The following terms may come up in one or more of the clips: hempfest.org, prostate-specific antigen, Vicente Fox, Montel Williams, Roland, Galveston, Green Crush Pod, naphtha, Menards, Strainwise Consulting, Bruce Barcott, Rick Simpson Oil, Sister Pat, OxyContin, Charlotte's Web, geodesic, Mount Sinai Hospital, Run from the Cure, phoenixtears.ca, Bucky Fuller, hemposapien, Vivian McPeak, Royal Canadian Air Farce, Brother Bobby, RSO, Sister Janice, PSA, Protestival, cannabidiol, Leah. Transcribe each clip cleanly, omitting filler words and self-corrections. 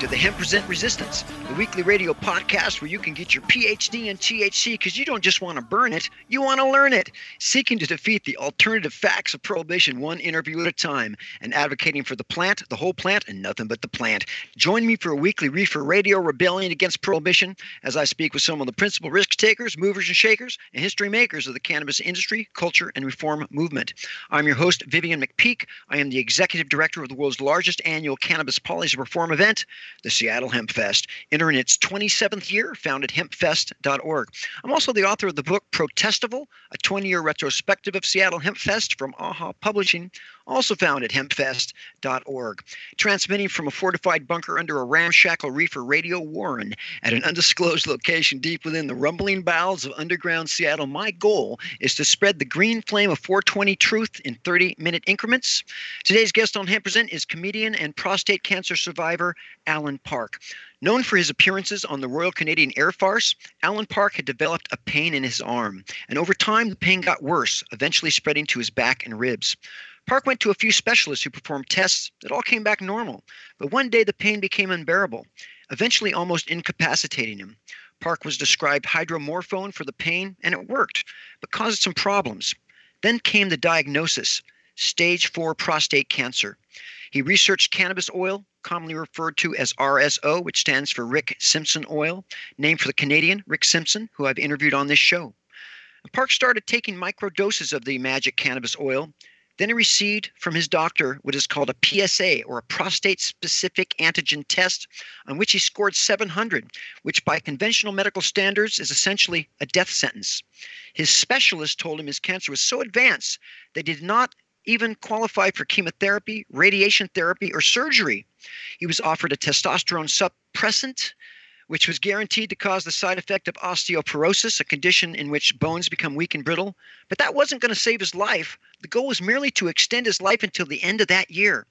To the Hemp Present Resistance, the weekly radio podcast where you can get your PhD in THC because you don't just want to burn it, you want to learn it. Seeking to defeat the alternative facts of prohibition one interview at a time and advocating for the plant, the whole plant, and nothing but the plant. Join me for a weekly Reefer Radio Rebellion Against Prohibition as I speak with some of the principal risk takers, movers and shakers, and history makers of the cannabis industry, culture, and reform movement. I'm your host, Vivian McPeak. I am the executive director of the world's largest annual cannabis policy reform event, the Seattle Hemp Fest, entering its 27th year, found at hempfest.org. I'm also the author of the book Protestival, a 20-year retrospective of Seattle Hemp Fest from AHA Publishing, also found at hempfest.org. Transmitting from a fortified bunker under a ramshackle reefer radio warren at an undisclosed location deep within the rumbling bowels of underground Seattle, my goal is to spread the green flame of 420 truth in 30-minute increments. Today's guest on Hemp Present is comedian and prostate cancer survivor Alan Park. Known for his appearances on the Royal Canadian Air Farce, Alan Park had developed a pain in his arm, and over time the pain got worse, eventually spreading to his back and ribs. Park went to a few specialists who performed tests that all came back normal, but one day the pain became unbearable, eventually almost incapacitating him. Park was prescribed hydromorphone for the pain, and it worked, but caused some problems. Then came the diagnosis, stage 4 prostate cancer. He researched cannabis oil, commonly referred to as RSO, which stands for Rick Simpson Oil, named for the Canadian Rick Simpson, who I've interviewed on this show. Park started taking microdoses of the magic cannabis oil. Then he received from his doctor what is called a PSA, or a prostate-specific antigen test, on which he scored 700, which by conventional medical standards is essentially a death sentence. His specialist told him his cancer was so advanced they did not even qualify for chemotherapy, radiation therapy, or surgery. He was offered a testosterone suppressant, which was guaranteed to cause the side effect of osteoporosis, a condition in which bones become weak and brittle. But that wasn't going to save his life. The goal was merely to extend his life until the end of that year.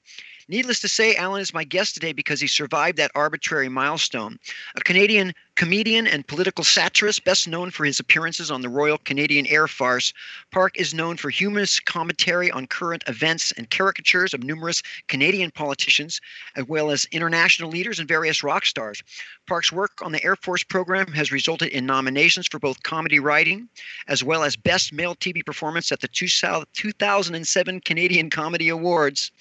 Needless to say, Alan is my guest today because he survived that arbitrary milestone. A Canadian comedian and political satirist, best known for his appearances on the Royal Canadian Air Farce, Park is known for humorous commentary on current events and caricatures of numerous Canadian politicians, as well as international leaders and various rock stars. Park's work on the Air Force program has resulted in nominations for both comedy writing, as well as Best Male TV Performance at the 2007 Canadian Comedy Awards.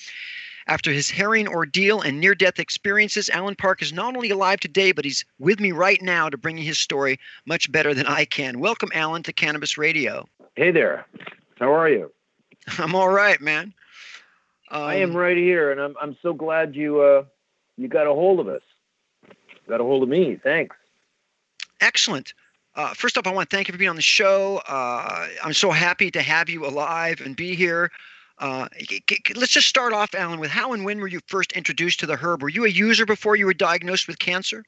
After his harrowing ordeal and near-death experiences, Alan Park is not only alive today, but he's with me right now to bring you his story much better than I can. Welcome, Alan, to Cannabis Radio. Hey there. How are you? I'm all right, man. I am right here, and I'm so glad you got a hold of us. Got a hold of me. Thanks. Excellent. First off, I want to thank you for being on the show. I'm so happy to have you alive and be here. Let's just start off, Alan, with how and when were you first introduced to the herb? Were you a user before you were diagnosed with cancer?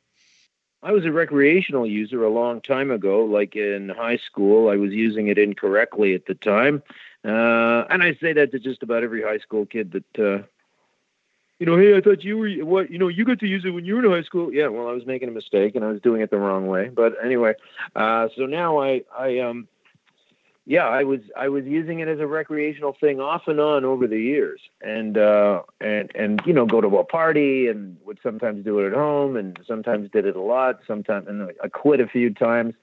I was a recreational user a long time ago, like in high school. I was using it incorrectly at the time. And I say that to just about every high school kid that, hey, I thought you were, what, you got to use it when you were in high school. Yeah, well, I was making a mistake and I was doing it the wrong way. But anyway, so now I was using it as a recreational thing off and on over the years, and go to a party and would sometimes do it at home and sometimes did it a lot, sometimes, and I quit a few times,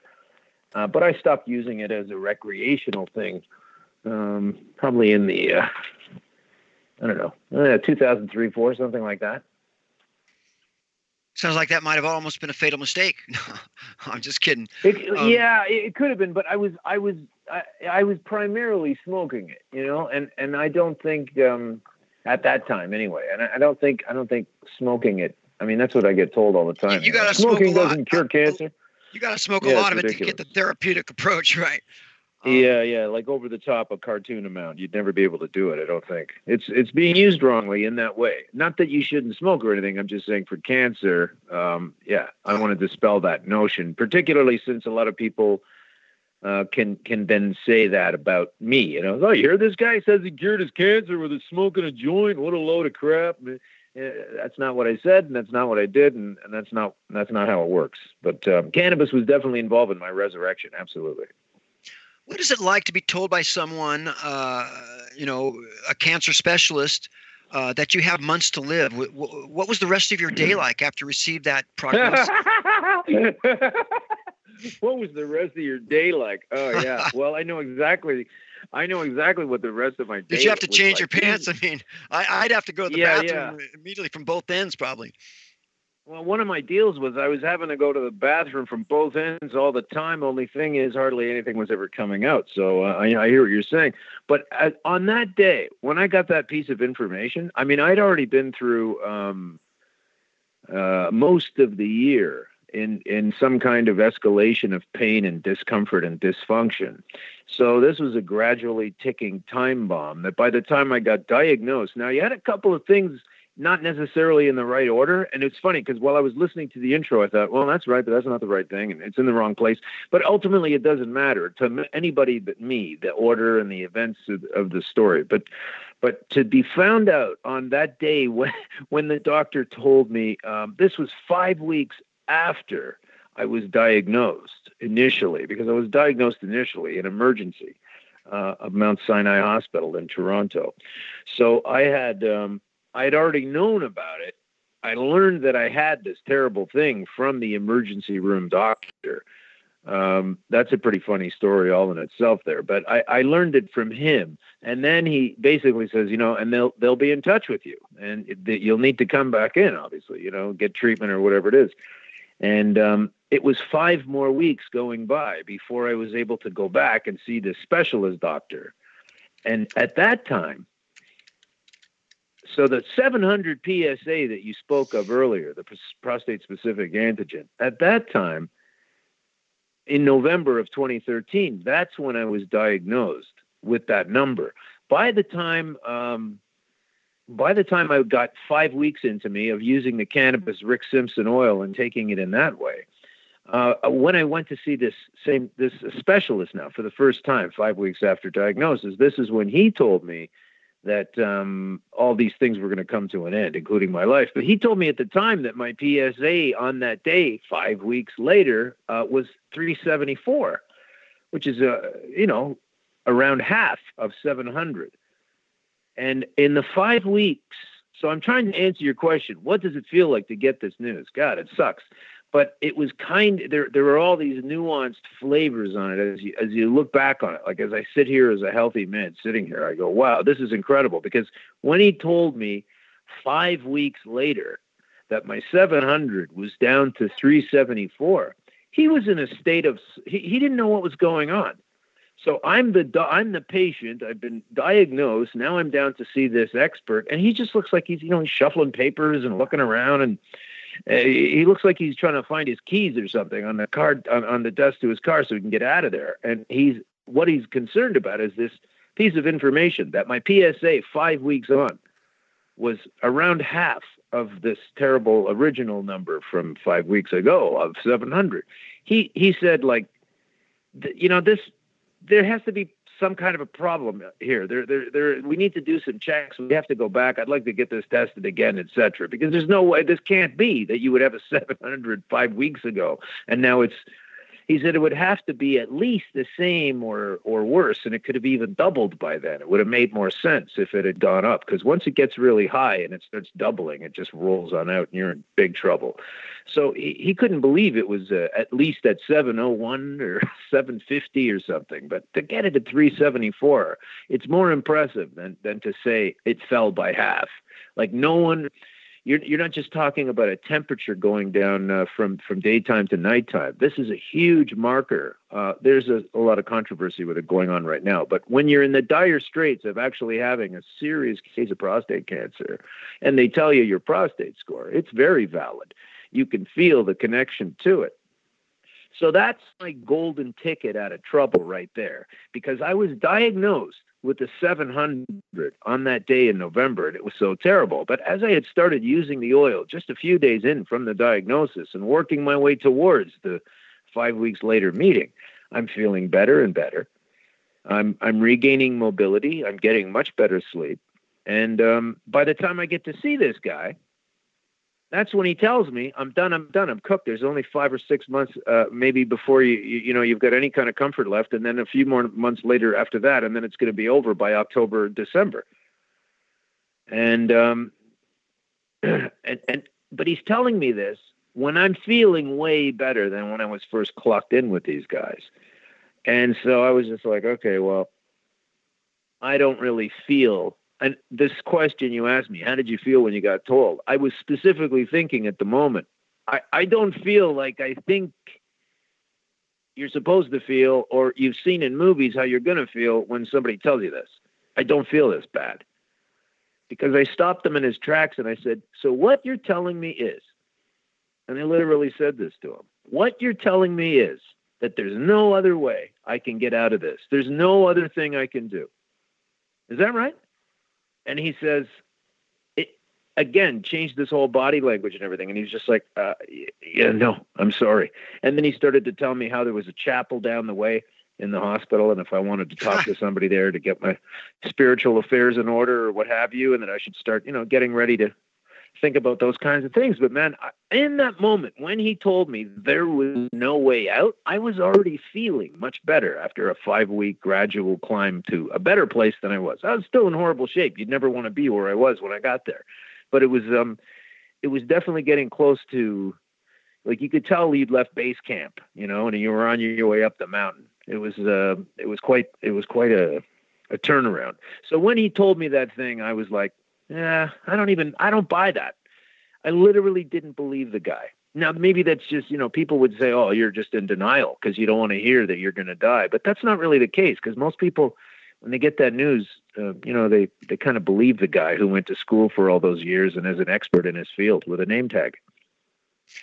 but I stopped using it as a recreational thing, probably in the, 2003, 4, something like that. Sounds like that might have almost been a fatal mistake. I'm just kidding. It could have been, but I was primarily smoking it, and I don't think at that time anyway. And I don't think smoking it. I mean, that's what I get told all the time. You gotta smoking smoke doesn't cure cancer. You gotta smoke a lot of it to get the therapeutic approach, right? Like over the top, a cartoon amount. You'd never be able to do it, I don't think. It's being used wrongly in that way. Not that you shouldn't smoke or anything. I'm just saying for cancer, I want to dispel that notion, particularly since a lot of people can then say that about me. Oh, you hear this guy says he cured his cancer with his smoking a joint? What a load of crap. That's not what I said, and that's not what I did, and that's not how it works. But cannabis was definitely involved in my resurrection, absolutely. What is it like to be told by someone, a cancer specialist, that you have months to live? What was the rest of your day like after you received that prognosis? What was the rest of your day like? Oh, yeah. Well, I know exactly what the rest of my day was. Did you have to change your pants? I mean, I'd have to go to the bathroom immediately from both ends probably. Well, one of my deals was I was having to go to the bathroom from both ends all the time. Only thing is, hardly anything was ever coming out. So I hear what you're saying. But on that day, when I got that piece of information, I mean, I'd already been through most of the year in some kind of escalation of pain and discomfort and dysfunction. So this was a gradually ticking time bomb that by the time I got diagnosed, now you had a couple of things not necessarily in the right order. And it's funny because while I was listening to the intro, I thought, well, that's right, but that's not the right thing. And it's in the wrong place. But ultimately, it doesn't matter to anybody but me, the order and the events of the story. But to be found out on that day when the doctor told me, this was 5 weeks after I was diagnosed initially, because I was diagnosed initially in emergency of Mount Sinai Hospital in Toronto. So I had already known about it. I learned that I had this terrible thing from the emergency room doctor. That's a pretty funny story all in itself there, but I learned it from him. And then he basically says, and they'll be in touch with you and you'll need to come back in, obviously, get treatment or whatever it is. And, it was 5 more weeks going by before I was able to go back and see this specialist doctor. And at that time, so the 700 PSA that you spoke of earlier, the prostate-specific antigen, at that time, in November of 2013, that's when I was diagnosed with that number. By the time I got 5 weeks into me of using the cannabis Rick Simpson oil and taking it in that way, when I went to see this specialist now for the first time, 5 weeks after diagnosis, this is when he told me that all these things were going to come to an end, including my life. But he told me at the time that my PSA on that day, 5 weeks later, was 374, which is, around half of 700. And in the 5 weeks, so I'm trying to answer your question, what does it feel like to get this news? God, it sucks. But it was there were all these nuanced flavors on it as you look back on it. Like as I sit here as a healthy man sitting here, I go, wow, this is incredible. Because when he told me 5 weeks later that my 700 was down to 374, he was in a state of he didn't know what was going on. So I'm the patient. I've been diagnosed. Now I'm down to see this expert, and he just looks like he's he's shuffling papers and looking around and. He looks like he's trying to find his keys or something on the car, on the desk to his car so he can get out of there. And what he's concerned about is this piece of information that my PSA 5 weeks on was around half of this terrible original number from 5 weeks ago of 700. He said, like, you know, this, there has to be some kind of a problem here. There, we need to do some checks. We have to go back. I'd like to get this tested again, et cetera, because there's no way, this can't be that you would have a 700 5 weeks ago. And now it's, he said it would have to be at least the same or worse, and it could have even doubled by then. It would have made more sense if it had gone up, because once it gets really high and it starts doubling, it just rolls on out and you're in big trouble. So he couldn't believe it was at least at 701 or 750 or something. But to get it at 374, it's more impressive than to say it fell by half. Like, no one... You're not just talking about a temperature going down from daytime to nighttime. This is a huge marker. There's a lot of controversy with it going on right now. But when you're in the dire straits of actually having a serious case of prostate cancer, and they tell you your prostate score, it's very valid. You can feel the connection to it. So that's my golden ticket out of trouble right there, because I was diagnosed with the 700 on that day in November, and it was so terrible. But as I had started using the oil just a few days in from the diagnosis and working my way towards the 5 weeks later meeting, I'm feeling better and better. I'm regaining mobility. I'm getting much better sleep. And by the time I get to see this guy, that's when he tells me, I'm done, I'm cooked. There's only 5 or 6 months maybe before you know, you've got any kind of comfort left, and then a few more months later after that, and then it's going to be over by October, December. And but he's telling me this when I'm feeling way better than when I was first clocked in with these guys. And so I was just like, okay, well, I don't really feel. And this question you asked me, how did you feel when you got told? I was specifically thinking at the moment, I don't feel like I think you're supposed to feel, or you've seen in movies how you're going to feel when somebody tells you this. I don't feel this bad. Because I stopped him in his tracks and I said, so what you're telling me is, and I literally said this to him, what you're telling me is that there's no other way I can get out of this. There's no other thing I can do. Is that right? And he says, it again, changed this whole body language and everything. And he's just like, yeah, no, I'm sorry. And then he started to tell me how there was a chapel down the way in the hospital, and if I wanted to talk to somebody there to get my spiritual affairs in order or what have you, and that I should start, you know, getting ready to think about those kinds of things. But man, in that moment, when he told me there was no way out, I was already feeling much better after a 5-week gradual climb to a better place than I was. I was still in horrible shape. You'd never want to be where I was when I got there, but it was definitely getting close to, like, you could tell you'd left base camp, you know, and you were on your way up the mountain. It was quite a turnaround. So when he told me that thing, I was like, yeah, I don't buy that. I literally didn't believe the guy. Now, maybe that's just, you know, people would say, oh, you're just in denial because you don't want to hear that you're going to die. But that's not really the case, because most people, when they get that news, you know, they kind of believe the guy who went to school for all those years and is an expert in his field with a name tag.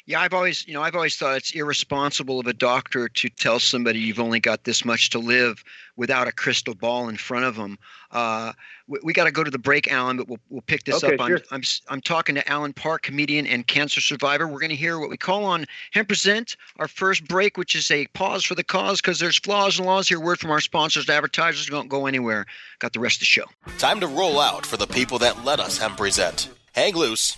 Yeah, I've always thought it's irresponsible of a doctor to tell somebody you've only got this much to live without a crystal ball in front of them. We got to go to the break, Alan, but we'll pick this up. Sure. I'm talking to Alan Park, comedian and cancer survivor. We're going to hear what we call on Hemp Present, our first break, which is a pause for the cause, because there's flaws and laws here. Word from our sponsors to advertisers. Don't go anywhere. Got the rest of the show. Time to roll out for the people that let us Hemp Present. Hang loose.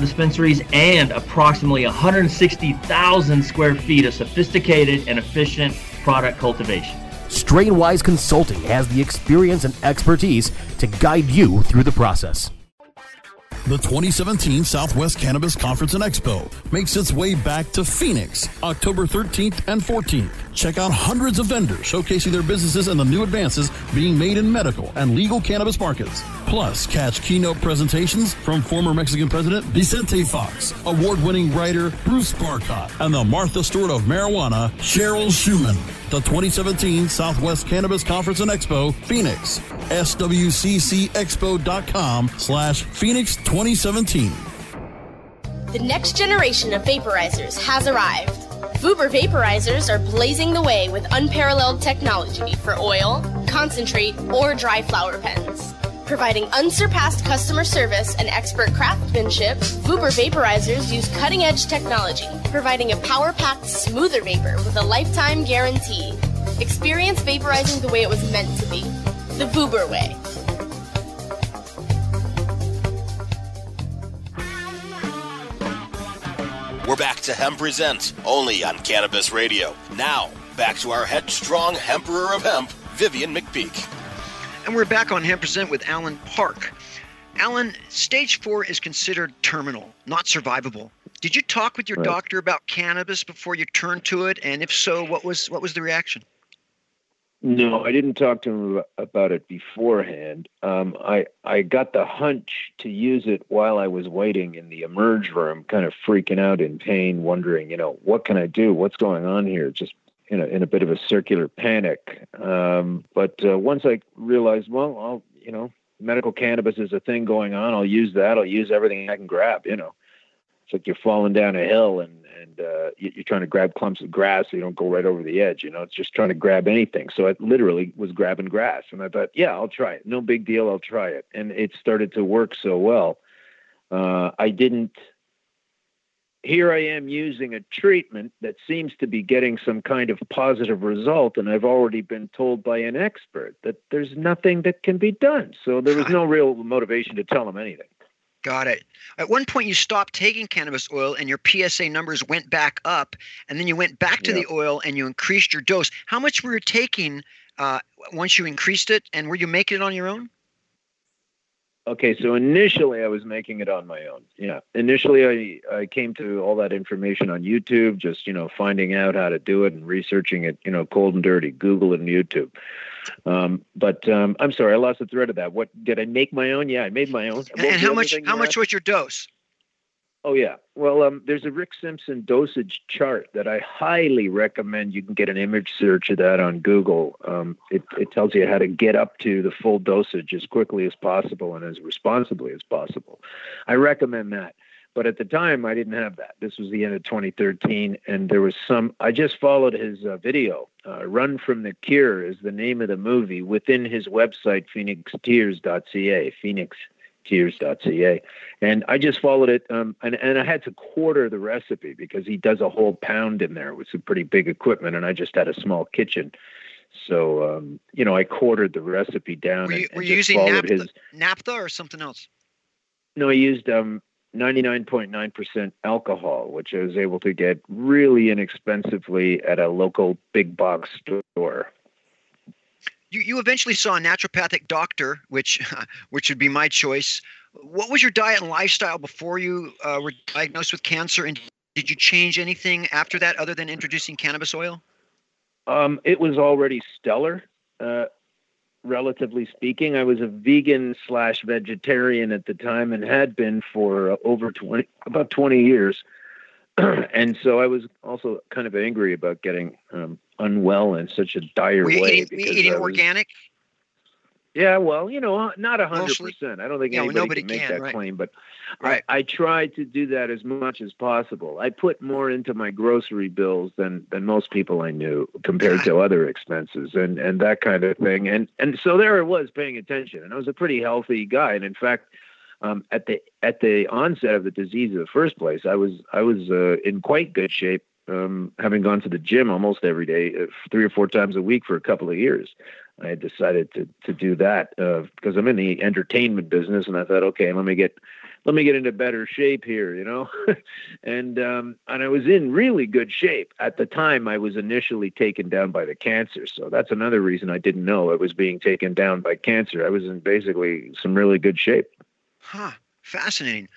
dispensaries and approximately 160,000 square feet of sophisticated and efficient product cultivation. Strainwise Consulting has the experience and expertise to guide you through the process. The 2017 Southwest Cannabis Conference and Expo makes its way back to Phoenix, October 13th and 14th. Check out hundreds of vendors showcasing their businesses and the new advances being made in medical and legal cannabis markets. Plus, catch keynote presentations from former Mexican President Vicente Fox, award-winning writer Bruce Barcott, and the Martha Stewart of marijuana, Cheryl Schumann. The 2017 Southwest Cannabis Conference and Expo, Phoenix. swccexpo.com/Phoenix 2017. The next generation of vaporizers has arrived. Vuber vaporizers are blazing the way with unparalleled technology for oil, concentrate, or dry flower pens. Providing unsurpassed customer service and expert craftsmanship, Vuber vaporizers use cutting-edge technology, providing a power-packed, smoother vapor with a lifetime guarantee. Experience vaporizing the way it was meant to be, the Vuber way. We're back to Hemp Presents, only on Cannabis Radio. Now, back to our headstrong hemperer of hemp, Vivian McPeak. And we're back on Hemp Present with Alan Park. Alan, stage 4 is considered terminal, not survivable. Did you talk with your doctor about cannabis before you turned to it? And if so, what was the reaction? No, I didn't talk to him about it beforehand. I got the hunch to use it while I was waiting in the emerge room, kind of freaking out in pain, wondering, what can I do? What's going on here? Just in a bit of a circular panic. But once I realized, medical cannabis is a thing going on. I'll use that. I'll use everything I can grab. It's like you're falling down a hill and you're trying to grab clumps of grass so you don't go right over the edge. It's just trying to grab anything. So I literally was grabbing grass, and I thought, yeah, I'll try it. No big deal. I'll try it. And it started to work so well. Here I am using a treatment that seems to be getting some kind of positive result, and I've already been told by an expert that there's nothing that can be done. So there was no real motivation to tell him anything. Got it. At one point, you stopped taking cannabis oil, and your PSA numbers went back up, and then you went back to the oil, and you increased your dose. How much were you taking once you increased it, and were you making it on your own? Okay, so initially I was making it on my own. Yeah, initially I came to all that information on YouTube, just, finding out how to do it and researching it, cold and dirty, Google it and YouTube. But I'm sorry, I lost the thread of that. What, did I make my own? Yeah, I made my own. And how much was your dose? Oh, yeah. Well, there's a Rick Simpson dosage chart that I highly recommend. You can get an image search of that on Google. It tells you how to get up to the full dosage as quickly as possible and as responsibly as possible. I recommend that. But at the time, I didn't have that. This was the end of 2013, and there was I just followed his video. Run from the Cure is the name of the movie within his website, phoenixtears.ca, phoenixtears.ca. And I just followed it. And I had to quarter the recipe because he does a whole pound in there with some pretty big equipment. And I just had a small kitchen. So, I quartered the recipe down. Were you using naphtha or something else? No, I used 99.9% alcohol, which I was able to get really inexpensively at a local big box store. You eventually saw a naturopathic doctor, which would be my choice. What was your diet and lifestyle before you were diagnosed with cancer? And did you change anything after that other than introducing cannabis oil? It was already stellar, relatively speaking. I was a vegan / vegetarian at the time and had been for about 20 years. And so I was also kind of angry about getting unwell in such a dire way. Were you eating organic? Yeah, well, not 100%. I don't think anybody can make that claim, but I tried to do that as much as possible. I put more into my grocery bills than most people I knew compared to other expenses and that kind of thing. And so there I was paying attention, and I was a pretty healthy guy. And in fact, at the onset of the disease in the first place, I was in quite good shape, having gone to the gym almost every day, 3 or 4 times a week for a couple of years. I had decided to do that because I'm in the entertainment business, and I thought, okay, let me get into better shape here, and I was in really good shape at the time. I was initially taken down by the cancer. So that's another reason I didn't know I was being taken down by cancer. I was in basically some really good shape. Huh. Fascinating.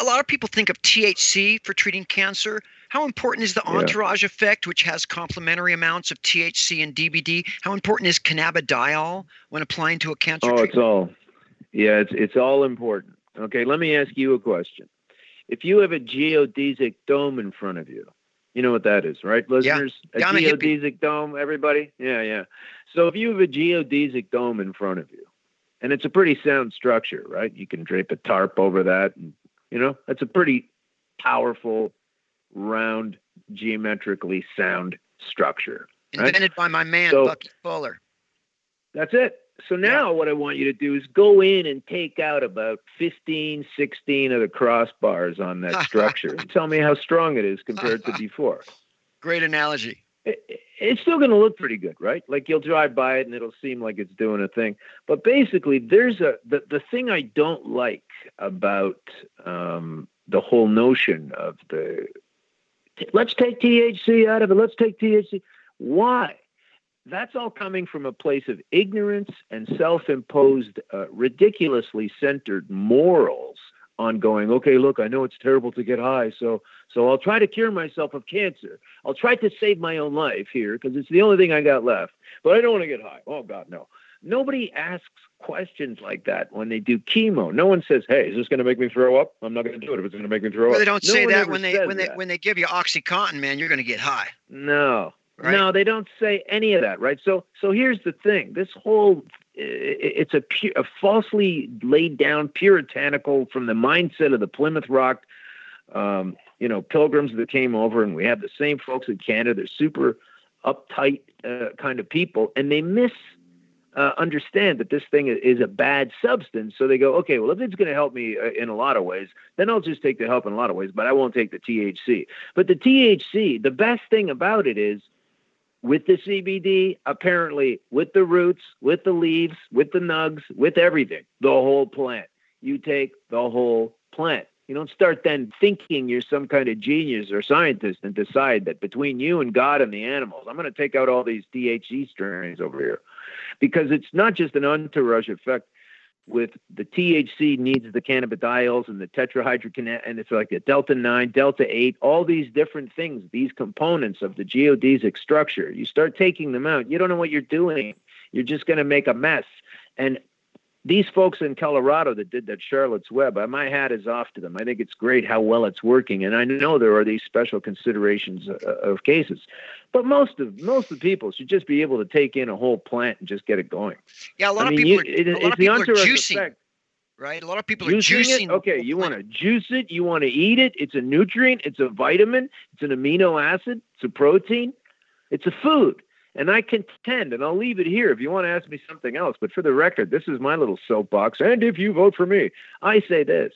A lot of people think of THC for treating cancer. How important is the entourage effect, which has complementary amounts of THC and CBD? How important is cannabidiol when applying to a cancer treatment? It's all important. Okay, let me ask you a question. If you have a geodesic dome in front of you, you know what that is, right, listeners? Yeah. A geodesic dome, everybody? Yeah. So if you have a geodesic dome in front of you, and it's a pretty sound structure, right? You can drape a tarp over that, and you know, that's a pretty powerful, round, geometrically sound structure. Right? Invented by my man, Bucky Fuller. That's it. So now what I want you to do is go in and take out about 15, 16 of the crossbars on that structure and tell me how strong it is compared to before. Great analogy. It's still going to look pretty good, right? Like you'll drive by it and it'll seem like it's doing a thing. But basically, there's the thing I don't like about the whole notion of let's take THC out of it. Let's take THC. Why? That's all coming from a place of ignorance and self-imposed, ridiculously centered morals on going, okay, look, I know it's terrible to get high, so I'll try to cure myself of cancer. I'll try to save my own life here because it's the only thing I got left, but I don't want to get high. Oh, God, no. Nobody asks questions like that when they do chemo. No one says, hey, is this going to make me throw up? I'm not going to do it if it's going to make me throw up. They don't say that when they give you OxyContin, man, you're going to get high. No. Right? No, they don't say any of that, right? So here's the thing. This whole it's a falsely laid down puritanical from the mindset of the Plymouth Rock, pilgrims that came over, and we have the same folks in Canada. They're super uptight kind of people, and they misunderstand that this thing is a bad substance. So they go, okay, well, if it's going to help me in a lot of ways, then I'll just take the help in a lot of ways, but I won't take the THC. But the THC, the best thing about it is, with the CBD, apparently, with the roots, with the leaves, with the nugs, with everything, the whole plant. You take the whole plant. You don't start then thinking you're some kind of genius or scientist and decide that between you and God and the animals, I'm going to take out all these THC strains over here. Because it's not just an entourage effect. With the THC needs the cannabidiols and the tetrahydrocannabinol, and it's like a delta-9, delta-8, all these different things, these components of the geodesic structure. You start taking them out, you don't know what you're doing. You're just going to make a mess. And these folks in Colorado that did that Charlotte's Web, my hat is off to them. I think it's great how well it's working, and I know there are these special considerations of cases. But most of the people should just be able to take in a whole plant and just get it going. Yeah, a lot of people are juicing, right? A lot of people are juicing it. Okay, you want to juice it. You want to eat it. It's a nutrient. It's a vitamin. It's an amino acid. It's a protein. It's a food. And I contend, and I'll leave it here if you want to ask me something else. But for the record, this is my little soapbox. And if you vote for me, I say this.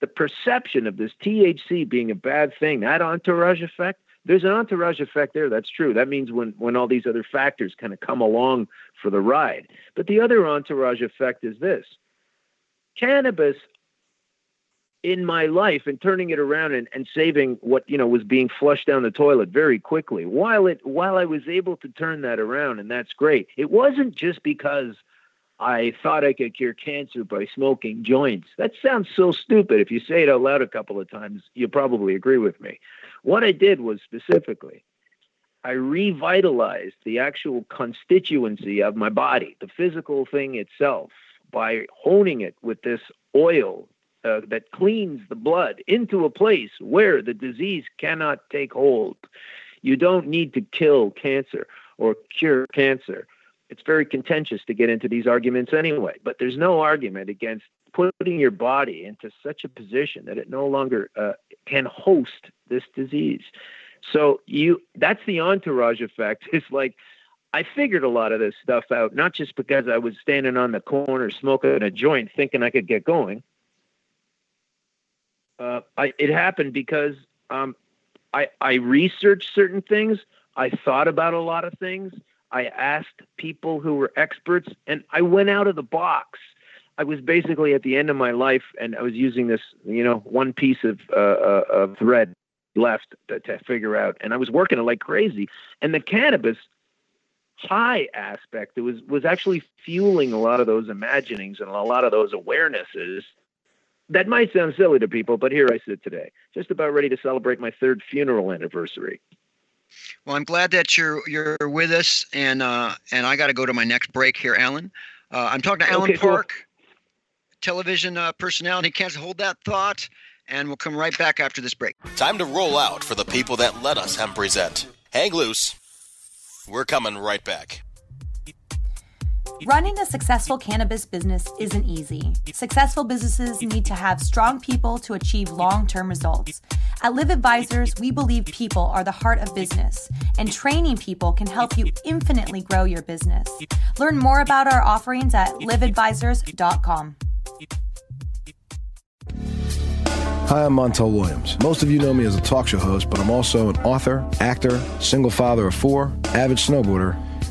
The perception of this THC being a bad thing, that entourage effect, there's an entourage effect there. That's true. That means when all these other factors kind of come along for the ride. But the other entourage effect is this. Cannabis in my life and turning it around and saving what, was being flushed down the toilet very quickly while I was able to turn that around. And that's great. It wasn't just because I thought I could cure cancer by smoking joints. That sounds so stupid. If you say it out loud a couple of times, you'll probably agree with me. What I did was specifically, I revitalized the actual constituency of my body, the physical thing itself, by honing it with this oil that cleans the blood into a place where the disease cannot take hold. You don't need to kill cancer or cure cancer. It's very contentious to get into these arguments anyway, but there's no argument against putting your body into such a position that it no longer can host this disease. So that's the entourage effect. It's like, I figured a lot of this stuff out, not just because I was standing on the corner smoking a joint thinking I could get going. It happened because I researched certain things. I thought about a lot of things. I asked people who were experts, and I went out of the box. I was basically at the end of my life, and I was using this, one piece of thread left to figure out, and I was working it like crazy. And the cannabis high aspect, it was actually fueling a lot of those imaginings and a lot of those awarenesses That might sound silly to people, but here I sit today, just about ready to celebrate my third funeral anniversary. Well, I'm glad that you're with us, and I got to go to my next break here, Alan. I'm talking to Alan Park, television personality. Can't hold that thought, and we'll come right back after this break. Time to roll out for the people that let us hemp present. Hang loose. We're coming right back. Running a successful cannabis business isn't easy. Successful businesses need to have strong people to achieve long-term results. At Live Advisors, we believe people are the heart of business, and training people can help you infinitely grow your business. Learn more about our offerings at liveadvisors.com. Hi, I'm Montel Williams. Most of you know me as a talk show host, but I'm also an author, actor, single father of four, avid snowboarder,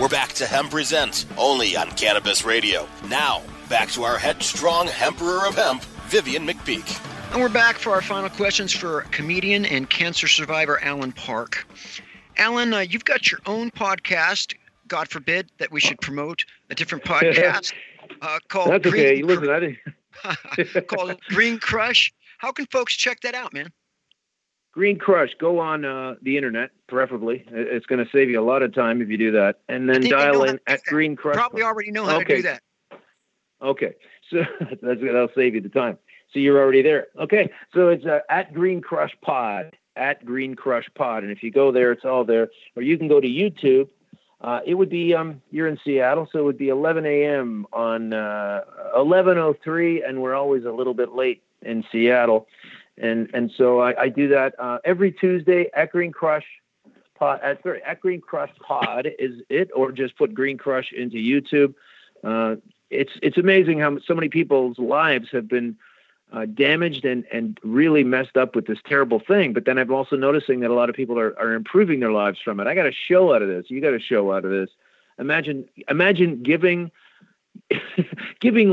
We're back to Hemp Presents, only on Cannabis Radio. Now, back to our headstrong hemperer of hemp, Vivian McPeak. And we're back for our final questions for comedian and cancer survivor Alan Park. Alan, you've got your own podcast, God forbid that we should promote a different podcast, called, That's Green, okay. Listen, called Green Crush. How can folks check that out, man? Green Crush, go on the internet, preferably. It's going to save you a lot of time if you do that. And then dial in at Green Crush. Probably already know how to do that. Okay. So that'll save you the time. So you're already there. Okay. So it's at Green Crush Pod, at Green Crush Pod. And if you go there, it's all there. Or you can go to YouTube. It would be, you're in Seattle, so it would be 11 a.m. on 11:03, and we're always a little bit late in Seattle. And so I do that every Tuesday at Green Crush Pod. At Green Crush Pod is it, or just put Green Crush into YouTube. It's amazing how so many people's lives have been damaged and really messed up with this terrible thing. But then I'm also noticing that a lot of people are improving their lives from it. I got a show out of this. You got a show out of this. Imagine giving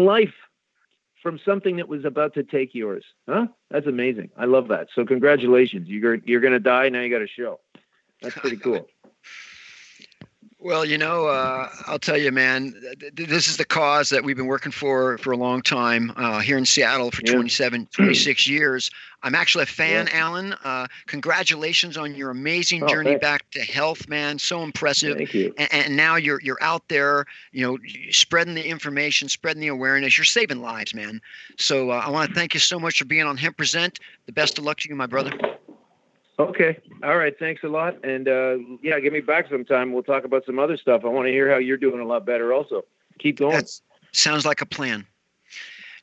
life from something that was about to take yours. Huh? That's amazing. I love that. So congratulations. You're going to die. Now you got a show. That's pretty cool. Well, I'll tell you, man, this is the cause that we've been working for a long time here in Seattle for 26 years. I'm actually a fan, Alan. Congratulations on your amazing journey back to health, man. So impressive. Thank you. And now you're out there, spreading the information, spreading the awareness. You're saving lives, man. So I want to thank you so much for being on Hemp Present. The best of luck to you, my brother. Okay. All right. Thanks a lot. And give me back sometime. We'll talk about some other stuff. I want to hear how you're doing a lot better also. Keep going. That sounds like a plan.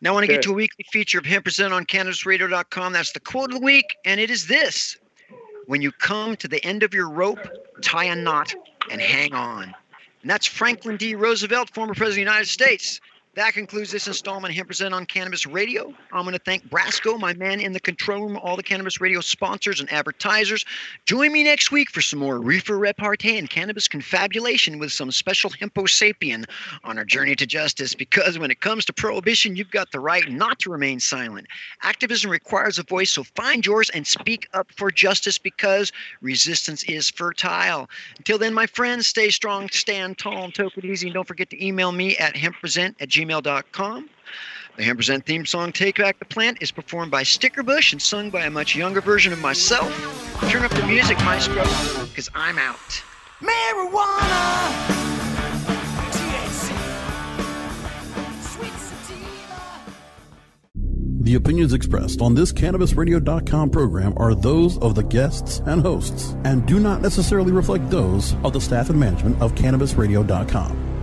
Now I want to get to a weekly feature of Hemp Present on CannabisRadio.com. That's the quote of the week, and it is this. When you come to the end of your rope, tie a knot and hang on. And that's Franklin D. Roosevelt, former president of the United States. That concludes this installment of Hemp Present on Cannabis Radio. I'm going to thank Brasco, my man in the control room, all the Cannabis Radio sponsors and advertisers. Join me next week for some more reefer repartee and cannabis confabulation with some special Hempo Sapien on our journey to justice. Because when it comes to prohibition, you've got the right not to remain silent. Activism requires a voice, so find yours and speak up for justice because resistance is fertile. Until then, my friends, stay strong, stand tall, and take it easy. And don't forget to email me at hemppresent@gmail.com. The Hemp Present theme song, Take Back the Plant, is performed by Stickerbush and sung by a much younger version of myself. Turn up the music, maestro, because I'm out. Marijuana! THC! Sweet sativa! The opinions expressed on this CannabisRadio.com program are those of the guests and hosts and do not necessarily reflect those of the staff and management of CannabisRadio.com.